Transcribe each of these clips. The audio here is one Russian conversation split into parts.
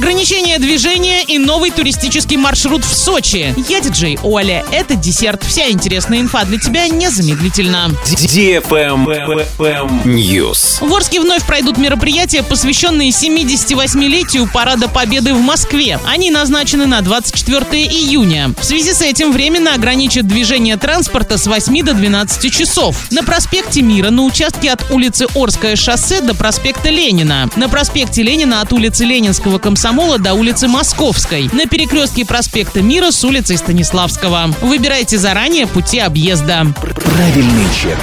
Ограничение движения и новый туристический маршрут в Сочи. Я диджей Оля. Это десерт. Вся интересная инфа для тебя незамедлительно. DPM News. В Орске вновь пройдут мероприятия, посвященные 78-летию Парада Победы в Москве. Они назначены на 24 июня. В связи с этим временно ограничат движение транспорта с 8 до 12 часов. На проспекте Мира на участке от улицы Орское шоссе до проспекта Ленина. На проспекте Ленина от улицы Ленинского комсомола до улицы Московской. На перекрестке проспекта Мира с улицей Станиславского. Выбирайте заранее пути объезда. Правильный чек.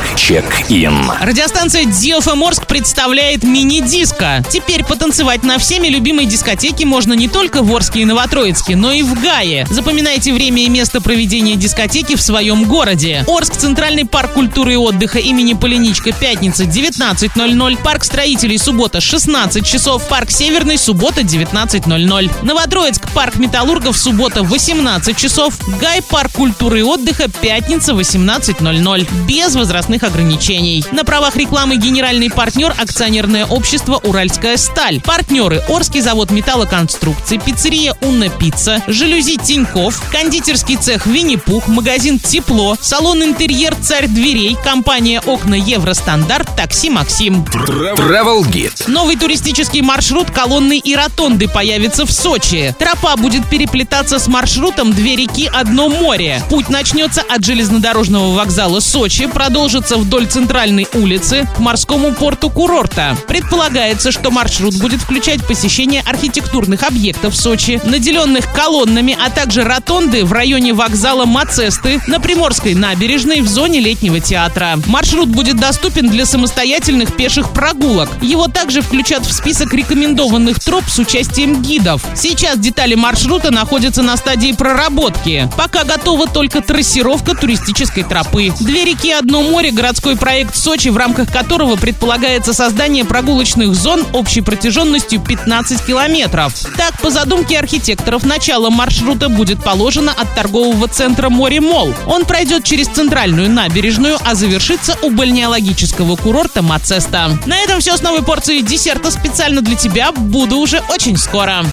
Чек-ин. Радиостанция Диоф FM Орск представляет мини-диско. Теперь потанцевать на всеми любимой дискотеке можно не только в Орске и Новотроицке, но и в Гае. Запоминайте время и место проведения дискотеки в своем городе. Орск, Центральный парк культуры и отдыха имени Полиничка, пятница 19:00. Парк строителей, суббота 16 часов. Парк Северный, суббота 19:00. Новотроицк, парк металлургов, суббота 18 часов. Гай, парк культуры и отдыха, пятница 18:00. Без возрастных ограничений. На правах рекламы генеральный партнер — акционерное общество «Уральская Сталь». Партнеры: Орский завод металлоконструкций, пиццерия «Унна Пицца», жалюзи «Теньков», кондитерский цех «Винни-Пух», магазин «Тепло», салон «Интерьер Царь дверей», компания «Окна Евростандарт», такси «Максим». Травел Гид. Новый туристический маршрут колонны и ротонды появится в Сочи. Тропа будет переплетаться с маршрутом «Две реки, одно море». Путь начнется от железнодорожного вокзала Сочи, продолжится вдоль центральной улицы к морскому порту курорта. Предполагается, что маршрут будет включать посещение архитектурных объектов Сочи, наделенных колоннами, а также ротонды в районе вокзала Мацесты, на Приморской набережной, в зоне летнего театра. Маршрут будет доступен для самостоятельных пеших прогулок. Его также включат в список рекомендованных троп с участием гидов. Сейчас детали маршрута находятся на стадии проработки. Пока готова только трассировка туристической тропы. «Две реки, одно море» — городской проект Сочи, в рамках которого предполагается создание прогулочных зон общей протяженностью 15 километров. Так, по задумке архитекторов, начало маршрута будет положено от торгового центра «Море Молл». Он пройдет через центральную набережную, а завершится у бальнеологического курорта Мацеста. На этом все с новой порцией десерта специально для тебя. Буду уже очень скоро.